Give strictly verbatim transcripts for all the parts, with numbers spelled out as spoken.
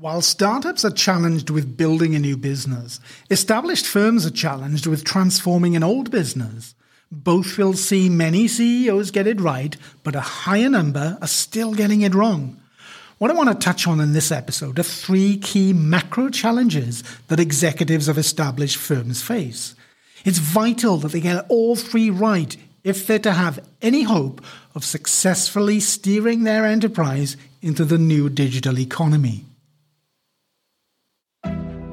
While startups are challenged with building a new business, established firms are challenged with transforming an old business. Both will see many C E Os get it right, but a higher number are still getting it wrong. What I want to touch on in this episode are three key macro challenges that executives of established firms face. It's vital that they get all three right if they're to have any hope of successfully steering their enterprise into the new digital economy.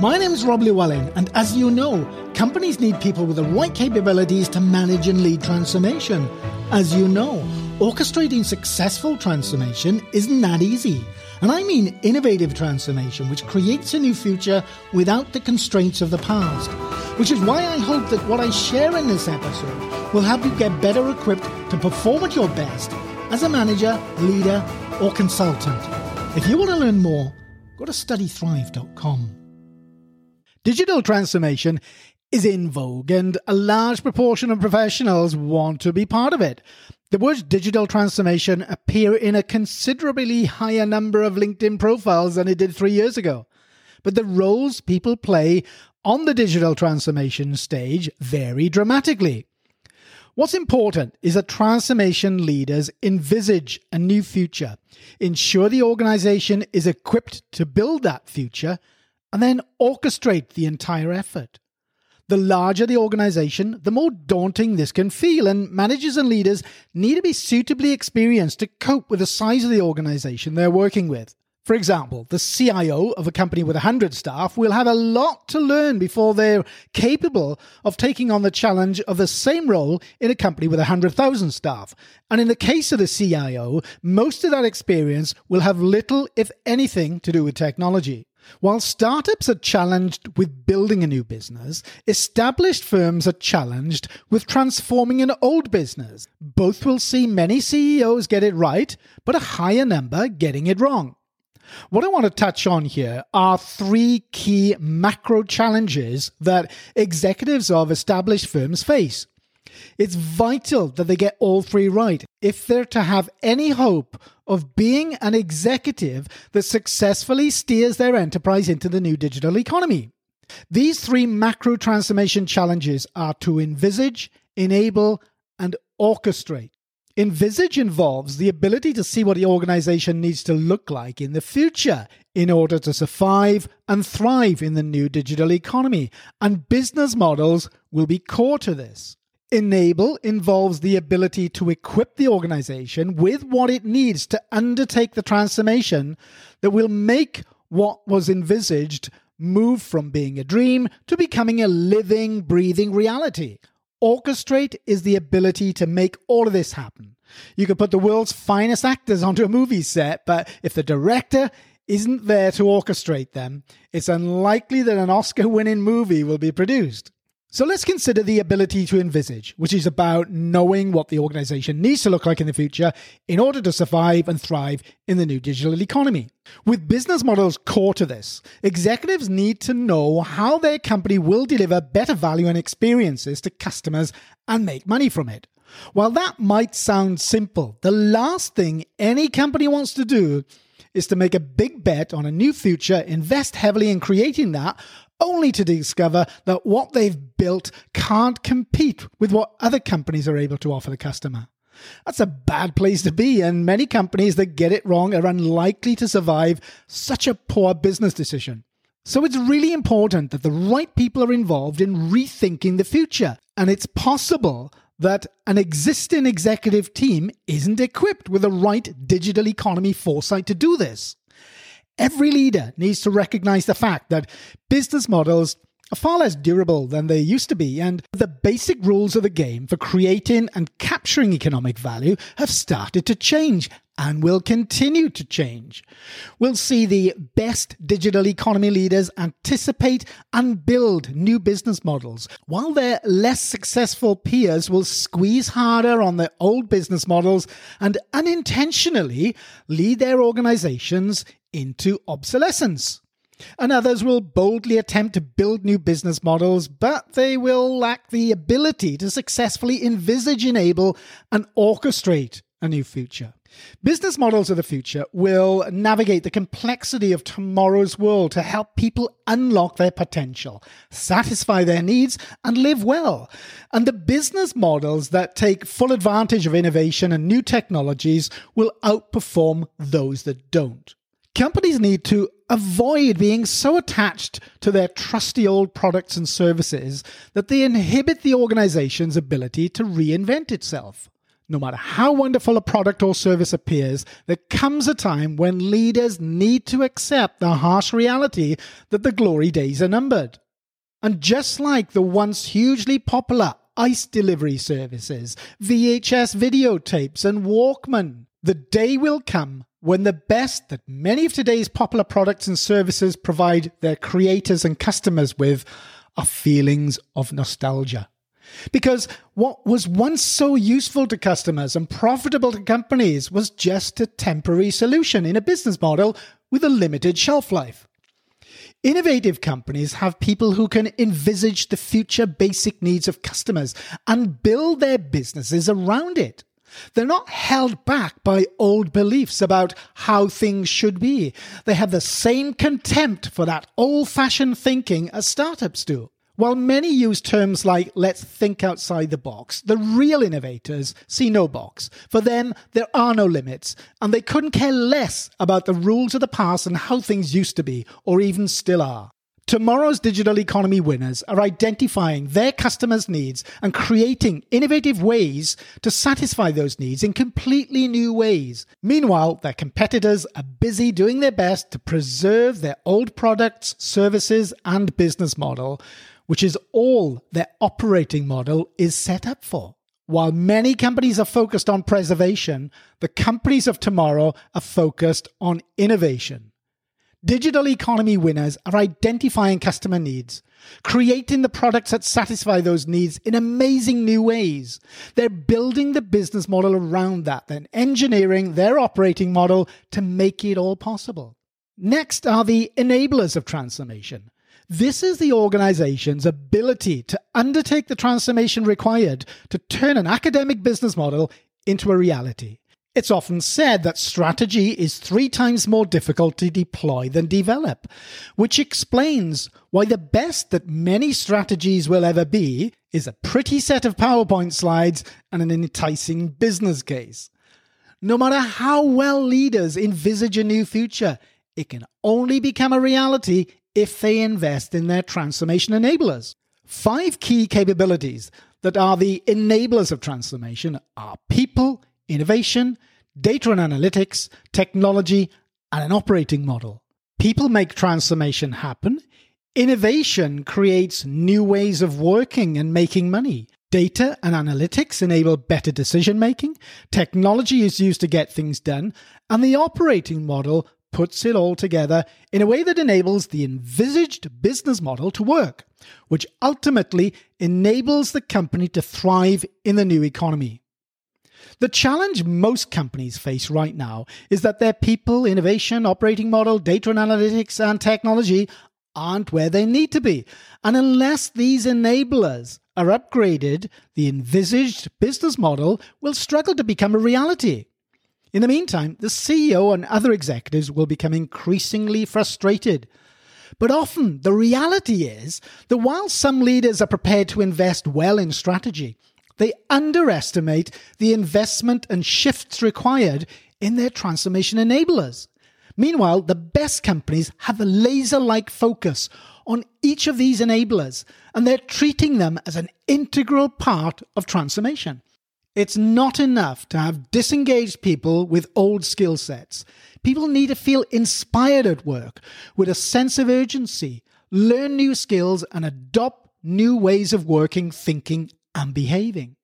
My name is Rob Llewellyn, and as you know, companies need people with the right capabilities to manage and lead transformation. As you know, orchestrating successful transformation isn't that easy. And I mean innovative transformation, which creates a new future without the constraints of the past. Which is why I hope that what I share in this episode will help you get better equipped to perform at your best as a manager, leader, or consultant. If you want to learn more, go to study thrive dot com. Digital transformation is in vogue, and a large proportion of professionals want to be part of it. The words digital transformation appear in a considerably higher number of LinkedIn profiles than it did three years ago. But the roles people play on the digital transformation stage vary dramatically. What's important is that transformation leaders envisage a new future, ensure the organization is equipped to build that future, and then orchestrate the entire effort. The larger the organization, the more daunting this can feel, and managers and leaders need to be suitably experienced to cope with the size of the organization they're working with. For example, the C I O of a company with one hundred staff will have a lot to learn before they're capable of taking on the challenge of the same role in a company with one hundred thousand staff. And in the case of the C I O, most of that experience will have little, if anything, to do with technology. While startups are challenged with building a new business, established firms are challenged with transforming an old business. Both will see many C E Os get it right, but a higher number getting it wrong. What I want to touch on here are three key macro challenges that executives of established firms face. It's vital that they get all three right if they're to have any hope of being an executive that successfully steers their enterprise into the new digital economy. These three macro transformation challenges are to envisage, enable, and orchestrate. Envisage involves the ability to see what the organization needs to look like in the future in order to survive and thrive in the new digital economy, and business models will be core to this. Enable involves the ability to equip the organization with what it needs to undertake the transformation that will make what was envisaged move from being a dream to becoming a living, breathing reality. Orchestrate is the ability to make all of this happen. You could put the world's finest actors onto a movie set, but if the director isn't there to orchestrate them, it's unlikely that an Oscar-winning movie will be produced. So let's consider the ability to envisage, which is about knowing what the organization needs to look like in the future in order to survive and thrive in the new digital economy. With business models core to this, executives need to know how their company will deliver better value and experiences to customers and make money from it. While that might sound simple, the last thing any company wants to do is to make a big bet on a new future, invest heavily in creating that, only to discover that what they've built can't compete with what other companies are able to offer the customer. That's a bad place to be, and many companies that get it wrong are unlikely to survive such a poor business decision. So it's really important that the right people are involved in rethinking the future, and it's possible that an existing executive team isn't equipped with the right digital economy foresight to do this. Every leader needs to recognize the fact that business models are far less durable than they used to be, and the basic rules of the game for creating and capturing economic value have started to change and will continue to change. We'll see the best digital economy leaders anticipate and build new business models, while their less successful peers will squeeze harder on their old business models and unintentionally lead their organizations into obsolescence. And others will boldly attempt to build new business models, but they will lack the ability to successfully envisage, enable, and orchestrate a new future. Business models of the future will navigate the complexity of tomorrow's world to help people unlock their potential, satisfy their needs, and live well. And the business models that take full advantage of innovation and new technologies will outperform those that don't. Companies need to avoid being so attached to their trusty old products and services that they inhibit the organization's ability to reinvent itself. No matter how wonderful a product or service appears, there comes a time when leaders need to accept the harsh reality that the glory days are numbered. And just like the once hugely popular ice delivery services, V H S videotapes and Walkman, the day will come when the best that many of today's popular products and services provide their creators and customers with are feelings of nostalgia. Because what was once so useful to customers and profitable to companies was just a temporary solution in a business model with a limited shelf life. Innovative companies have people who can envisage the future basic needs of customers and build their businesses around it. They're not held back by old beliefs about how things should be. They have the same contempt for that old-fashioned thinking as startups do. While many use terms like, let's think outside the box, the real innovators see no box. For them, there are no limits, and they couldn't care less about the rules of the past and how things used to be, or even still are. Tomorrow's digital economy winners are identifying their customers' needs and creating innovative ways to satisfy those needs in completely new ways. Meanwhile, their competitors are busy doing their best to preserve their old products, services, and business model, which is all their operating model is set up for. While many companies are focused on preservation, the companies of tomorrow are focused on innovation. Digital economy winners are identifying customer needs, creating the products that satisfy those needs in amazing new ways. They're building the business model around that, then engineering their operating model to make it all possible. Next are the enablers of transformation. This is the organization's ability to undertake the transformation required to turn an academic business model into a reality. It's often said that strategy is three times more difficult to deploy than develop, which explains why the best that many strategies will ever be is a pretty set of PowerPoint slides and an enticing business case. No matter how well leaders envisage a new future, it can only become a reality if they invest in their transformation enablers. Five key capabilities that are the enablers of transformation are people, innovation, data and analytics, technology, and an operating model. People make transformation happen. Innovation creates new ways of working and making money. Data and analytics enable better decision-making. Technology is used to get things done. And the operating model puts it all together in a way that enables the envisaged business model to work, which ultimately enables the company to thrive in the new economy. The challenge most companies face right now is that their people, innovation, operating model, data and analytics, and technology aren't where they need to be. And unless these enablers are upgraded, the envisaged business model will struggle to become a reality. In the meantime, the C E O and other executives will become increasingly frustrated. But often, the reality is that while some leaders are prepared to invest well in strategy, they underestimate the investment and shifts required in their transformation enablers. Meanwhile, the best companies have a laser-like focus on each of these enablers, and they're treating them as an integral part of transformation. It's not enough to have disengaged people with old skill sets. People need to feel inspired at work with a sense of urgency, learn new skills, and adopt new ways of working, thinking, and behaving.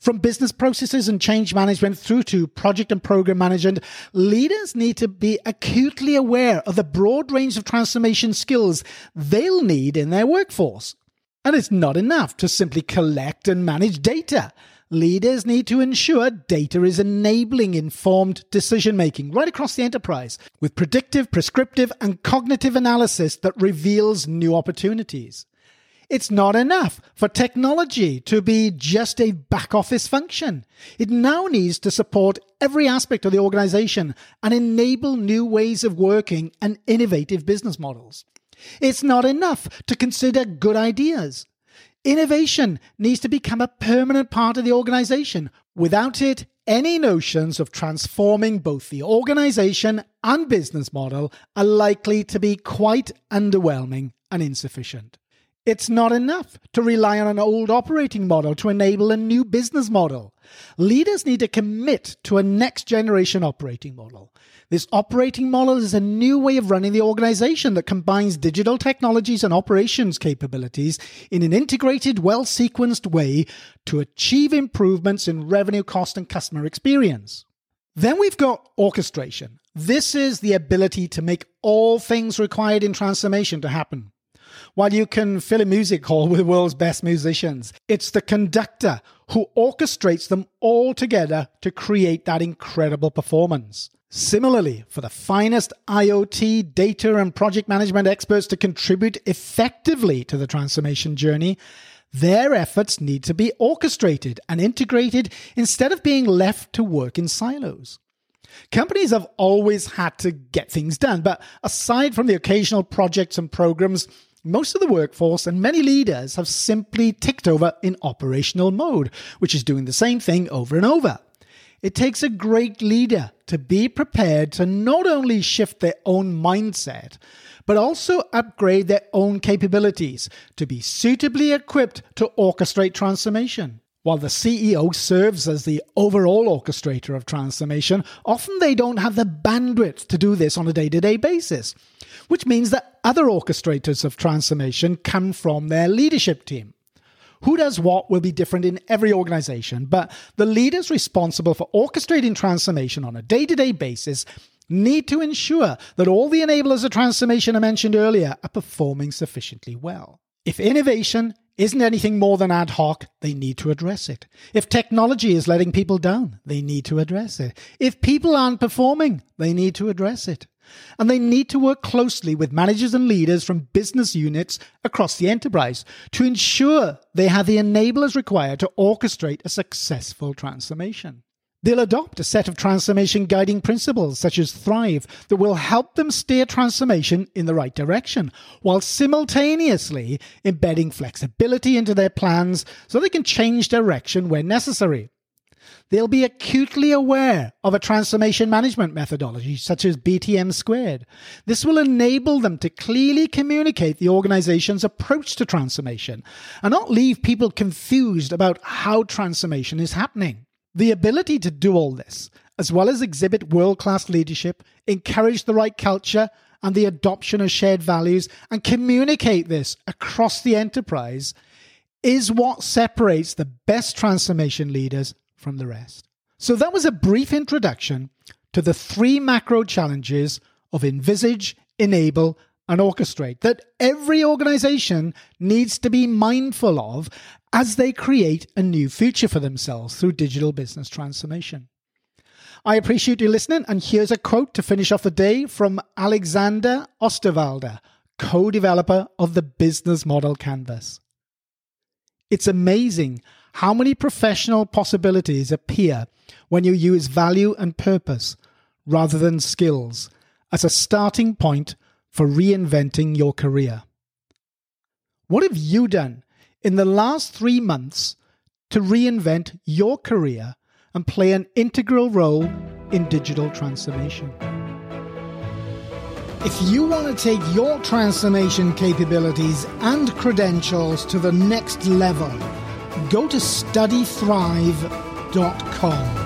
From business processes and change management through to project and program management, leaders need to be acutely aware of the broad range of transformation skills they'll need in their workforce. And it's not enough to simply collect and manage data. Leaders need to ensure data is enabling informed decision-making right across the enterprise with predictive, prescriptive, and cognitive analysis that reveals new opportunities. It's not enough for technology to be just a back office function. It now needs to support every aspect of the organization and enable new ways of working and innovative business models. It's not enough to consider good ideas. Innovation needs to become a permanent part of the organization. Without it, any notions of transforming both the organization and business model are likely to be quite underwhelming and insufficient. It's not enough to rely on an old operating model to enable a new business model. Leaders need to commit to a next-generation operating model. This operating model is a new way of running the organization that combines digital technologies and operations capabilities in an integrated, well-sequenced way to achieve improvements in revenue, cost, and customer experience. Then we've got orchestration. This is the ability to make all things required in transformation to happen. While you can fill a music hall with the world's best musicians, it's the conductor who orchestrates them all together to create that incredible performance. Similarly, for the finest I O T, data and project management experts to contribute effectively to the transformation journey, their efforts need to be orchestrated and integrated instead of being left to work in silos. Companies have always had to get things done, but aside from the occasional projects and programs, most of the workforce and many leaders have simply ticked over in operational mode, which is doing the same thing over and over. It takes a great leader to be prepared to not only shift their own mindset, but also upgrade their own capabilities to be suitably equipped to orchestrate transformation. While the C E O serves as the overall orchestrator of transformation, often they don't have the bandwidth to do this on a day-to-day basis, which means that other orchestrators of transformation come from their leadership team. Who does what will be different in every organization, but the leaders responsible for orchestrating transformation on a day-to-day basis need to ensure that all the enablers of transformation I mentioned earlier are performing sufficiently well. If innovation isn't anything more than ad hoc, they need to address it. If technology is letting people down, they need to address it. If people aren't performing, they need to address it. And they need to work closely with managers and leaders from business units across the enterprise to ensure they have the enablers required to orchestrate a successful transformation. They'll adopt a set of transformation guiding principles such as Thrive that will help them steer transformation in the right direction while simultaneously embedding flexibility into their plans so they can change direction when necessary. They'll be acutely aware of a transformation management methodology such as B T M Squared. This will enable them to clearly communicate the organization's approach to transformation and not leave people confused about how transformation is happening. The ability to do all this, as well as exhibit world-class leadership, encourage the right culture and the adoption of shared values, and communicate this across the enterprise, is what separates the best transformation leaders from the rest. So that was a brief introduction to the three macro challenges of envisage, enable, and orchestrate that every organization needs to be mindful of as they create a new future for themselves through digital business transformation. I appreciate you listening, and here's a quote to finish off the day from Alexander Osterwalder, co-developer of the Business Model Canvas. It's amazing how many professional possibilities appear when you use value and purpose rather than skills as a starting point for reinventing your career. What have you done in the last three months to reinvent your career and play an integral role in digital transformation? If you want to take your transformation capabilities and credentials to the next level, go to study thrive dot com.